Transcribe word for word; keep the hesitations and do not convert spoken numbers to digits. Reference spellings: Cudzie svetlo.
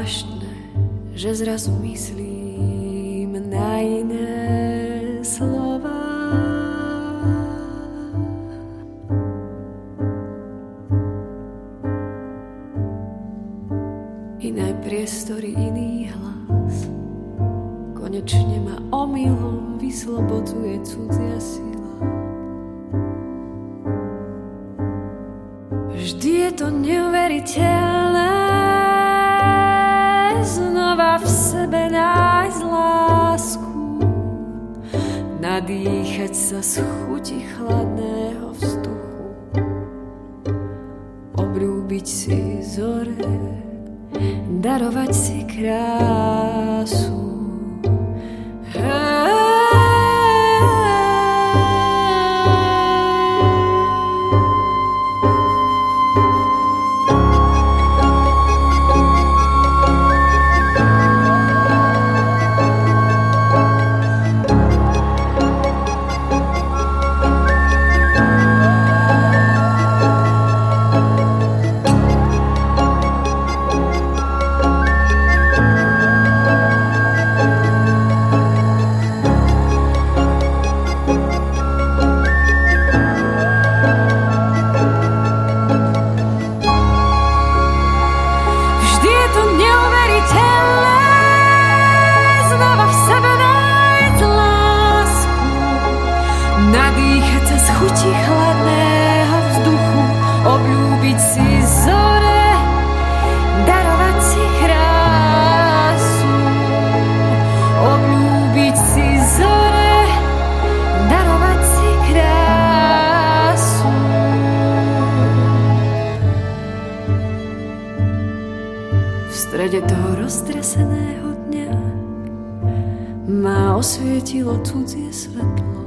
zvláštne, že zrazu myslím na iné slova. Iné priestory, iný hlas, konečne ma omylom vyslobodzuje cudzia sila. Vždy je to neuveriteľné znova v sebe nájsť lásku, nadýchať sa z chuti chladného vzduchu, obľúbiť si zore, darovať si krásu. Nadýchať sa z chuti chladného vzduchu, obľúbiť si zore, darovať si krásu. Obľúbiť si zore, darovať si krásu. V strede toho roztreseného dňa ma osvietilo cudzie svetlo.